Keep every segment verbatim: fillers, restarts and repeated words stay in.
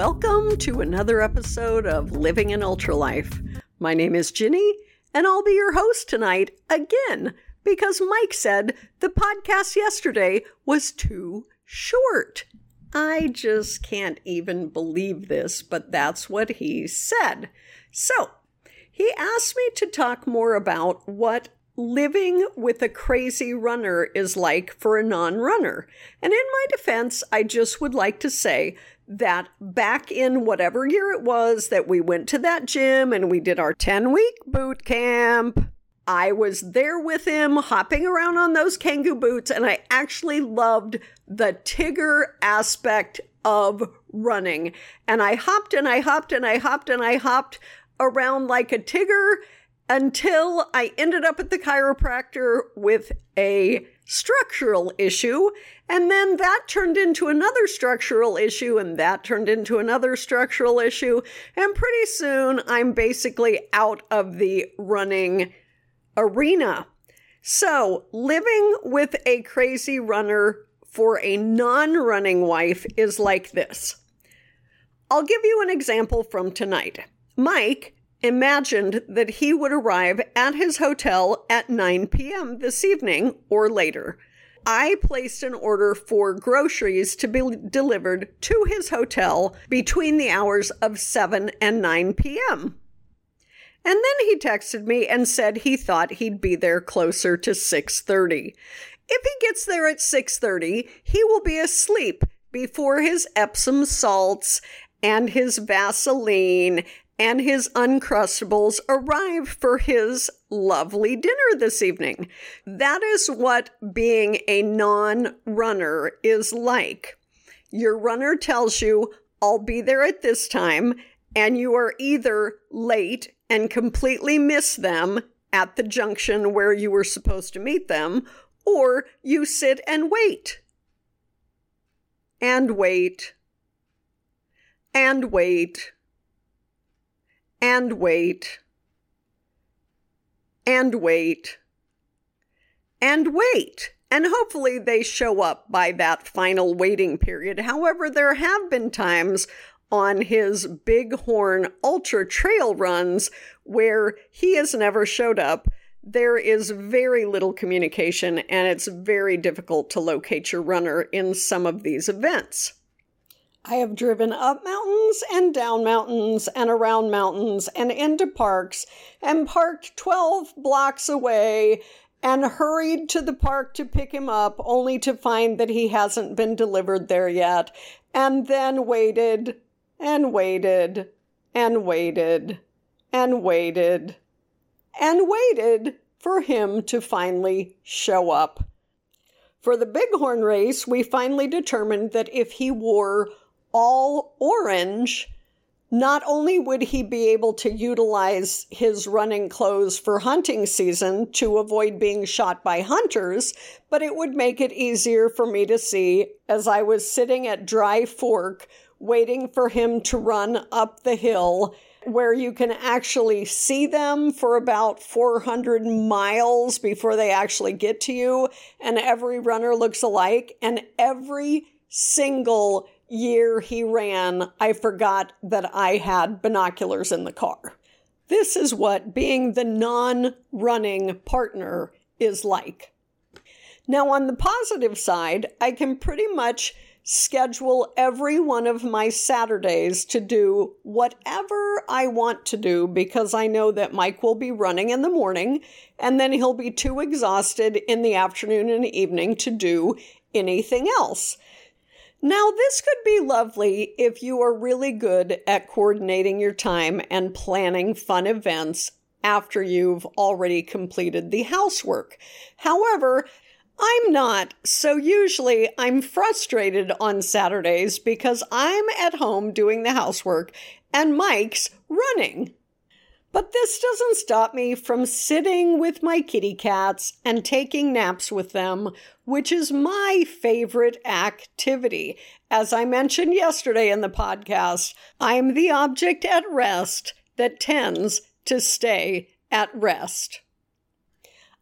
Welcome to another episode of Living an Ultra Life. My name is Ginny, and I'll be your host tonight again, because Mike said the podcast yesterday was too short. I just can't even believe this, but that's what he said. So he asked me to talk more about what living with a crazy runner is like for a non-runner. And in my defense, I just would like to say that back in whatever year it was that we went to that gym and we did our ten-week boot camp, I was there with him hopping around on those Kangoo boots, and I actually loved the Tigger aspect of running. And I hopped and I hopped and I hopped and I hopped around like a Tigger until I ended up at the chiropractor with a structural issue. And then that turned into another structural issue, and that turned into another structural issue. And pretty soon I'm basically out of the running arena. So living with a crazy runner for a non-running wife is like this. I'll give you an example from tonight. Mike imagined that he would arrive at his hotel at nine p.m. this evening or later. I placed an order for groceries to be delivered to his hotel between the hours of seven and nine p.m. And then he texted me and said he thought he'd be there closer to six thirty. If he gets there at six thirty, he will be asleep before his Epsom salts and his Vaseline and his Uncrustables arrive for his lovely dinner this evening. That is what being a non-runner is like. Your runner tells you, I'll be there at this time, and you are either late and completely miss them at the junction where you were supposed to meet them, or you sit and wait. And wait. And wait. And wait, and wait, and wait. And hopefully they show up by that final waiting period. However, there have been times on his Bighorn Ultra Trail runs where he has never showed up. There is very little communication, and it's very difficult to locate your runner in some of these events. I have driven up mountains and down mountains and around mountains and into parks and parked twelve blocks away and hurried to the park to pick him up only to find that he hasn't been delivered there yet, and then waited and waited and waited and waited and waited for him to finally show up. For the Bighorn race, we finally determined that if he wore all orange, not only would he be able to utilize his running clothes for hunting season to avoid being shot by hunters, but it would make it easier for me to see as I was sitting at Dry Fork waiting for him to run up the hill where you can actually see them for about four hundred miles before they actually get to you, and every runner looks alike, and every single year he ran, I forgot that I had binoculars in the car. This is what being the non-running partner is like. Now, on the positive side, I can pretty much schedule every one of my Saturdays to do whatever I want to do because I know that Mike will be running in the morning, and then he'll be too exhausted in the afternoon and evening to do anything else. Now, this could be lovely if you are really good at coordinating your time and planning fun events after you've already completed the housework. However, I'm not, so usually I'm frustrated on Saturdays because I'm at home doing the housework and Mike's running. But this doesn't stop me from sitting with my kitty cats and taking naps with them, which is my favorite activity. As I mentioned yesterday in the podcast, I'm the object at rest that tends to stay at rest.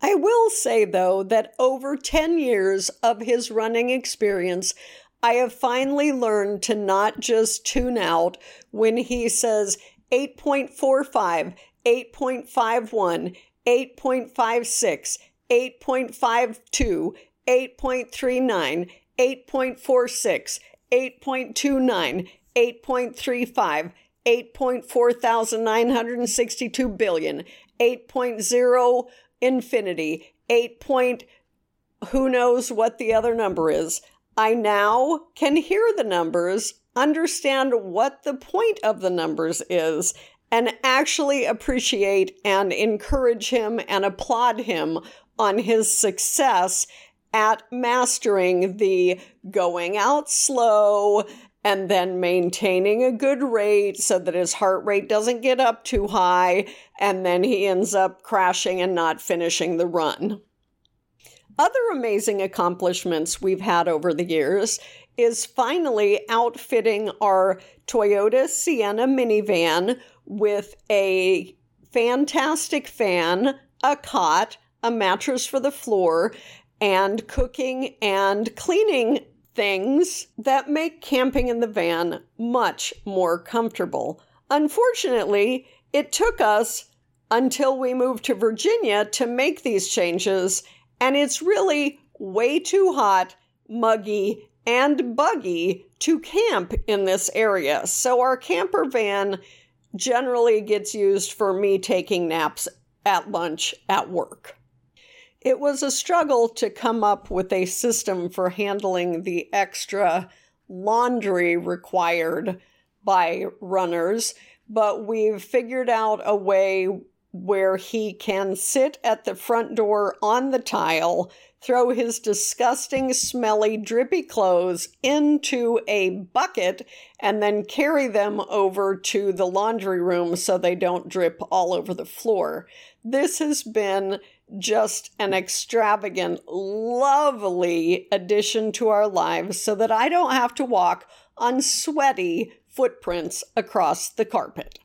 I will say, though, that over ten years of his running experience, I have finally learned to not just tune out when he says eight point four five, eight point five one, eight point five six, eight point five two, eight point three nine, eight point four six, eight point two nine, eight point three five, eight point four thousand nine hundred sixty-two billion, eight point zero infinity, eight point who knows what the other number is. I now can hear the numbers, understand what the point of the numbers is, and actually appreciate and encourage him and applaud him on his success at mastering the going out slow and then maintaining a good rate so that his heart rate doesn't get up too high, and then he ends up crashing and not finishing the run. Other amazing accomplishments we've had over the years is finally outfitting our Toyota Sienna minivan with a fantastic fan, a cot, a mattress for the floor, and cooking and cleaning things that make camping in the van much more comfortable. Unfortunately, it took us until we moved to Virginia to make these changes, and it's really way too hot, muggy, and buggy to camp in this area. So our camper van generally gets used for me taking naps at lunch at work. It was a struggle to come up with a system for handling the extra laundry required by runners, but we've figured out a way where he can sit at the front door on the tile, throw his disgusting, smelly, drippy clothes into a bucket, and then carry them over to the laundry room so they don't drip all over the floor. This has been just an extravagant, lovely addition to our lives so that I don't have to walk on sweaty footprints across the carpet.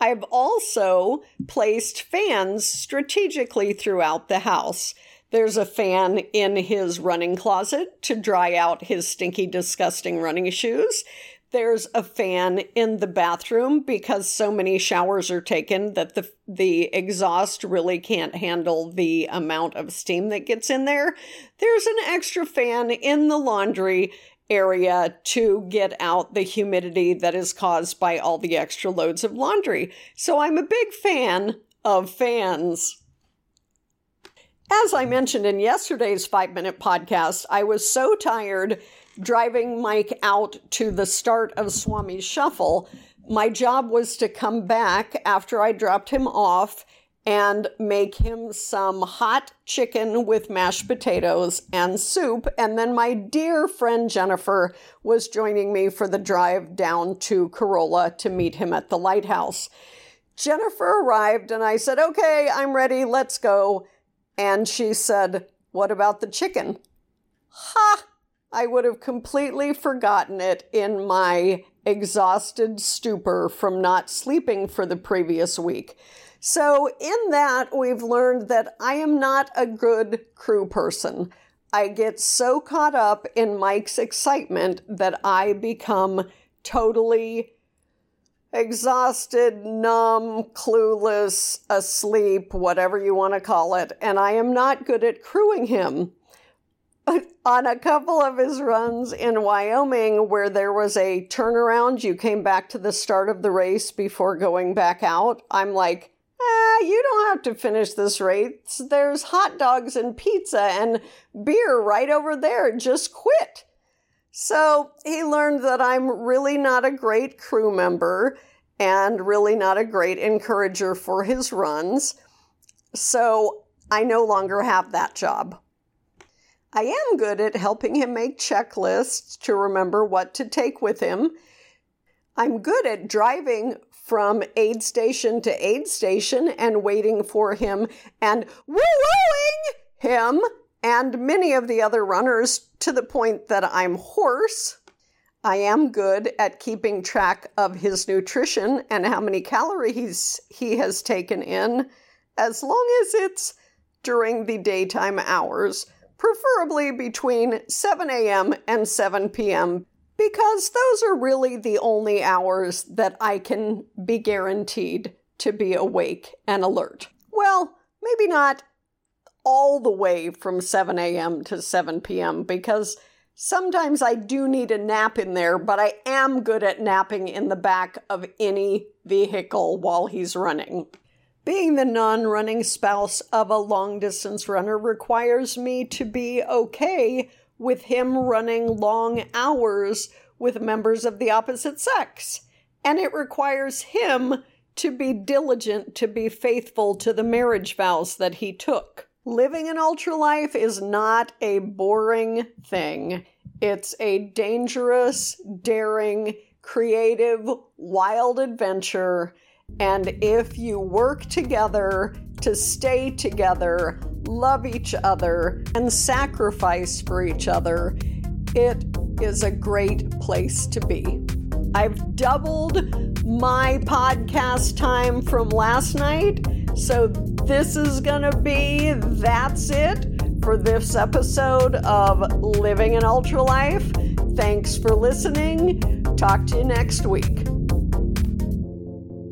I've also placed fans strategically throughout the house. There's a fan in his running closet to dry out his stinky, disgusting running shoes. There's a fan in the bathroom because so many showers are taken that the the exhaust really can't handle the amount of steam that gets in there. There's an extra fan in the laundry area to get out the humidity that is caused by all the extra loads of laundry. So I'm a big fan of fans. As I mentioned in yesterday's five-minute podcast, I was so tired driving Mike out to the start of Swami's Shuffle. My job was to come back after I dropped him off and make him some hot chicken with mashed potatoes and soup. And then my dear friend Jennifer was joining me for the drive down to Corolla to meet him at the lighthouse. Jennifer arrived and I said, "Okay, I'm ready, let's go." And she said, "What about the chicken?" Ha! I would have completely forgotten it in my exhausted stupor from not sleeping for the previous week. So in that, we've learned that I am not a good crew person. I get so caught up in Mike's excitement that I become totally exhausted, numb, clueless, asleep, whatever you want to call it. And I am not good at crewing him. On a couple of his runs in Wyoming where there was a turnaround, you came back to the start of the race before going back out. I'm like, ah, you don't have to finish this race. There's hot dogs and pizza and beer right over there. Just quit. So he learned that I'm really not a great crew member and really not a great encourager for his runs. So I no longer have that job. I am good at helping him make checklists to remember what to take with him. I'm good at driving from aid station to aid station and waiting for him and woo-wooing him and many of the other runners to the point that I'm hoarse. I am good at keeping track of his nutrition and how many calories he has taken in, as long as it's during the daytime hours. preferably between seven a m and seven p m, because those are really the only hours that I can be guaranteed to be awake and alert. Well, maybe not all the way from seven a m to seven p m, because sometimes I do need a nap in there, but I am good at napping in the back of any vehicle while he's running. Being the non-running spouse of a long-distance runner requires me to be okay with him running long hours with members of the opposite sex. And it requires him to be diligent, to be faithful to the marriage vows that he took. Living an ultra life is not a boring thing. It's a dangerous, daring, creative, wild adventure. And if you work together to stay together, love each other, and sacrifice for each other, it is a great place to be. I've doubled my podcast time from last night, so this is gonna be, that's it for this episode of Living an Ultra Life. Thanks for listening. Talk to you next week.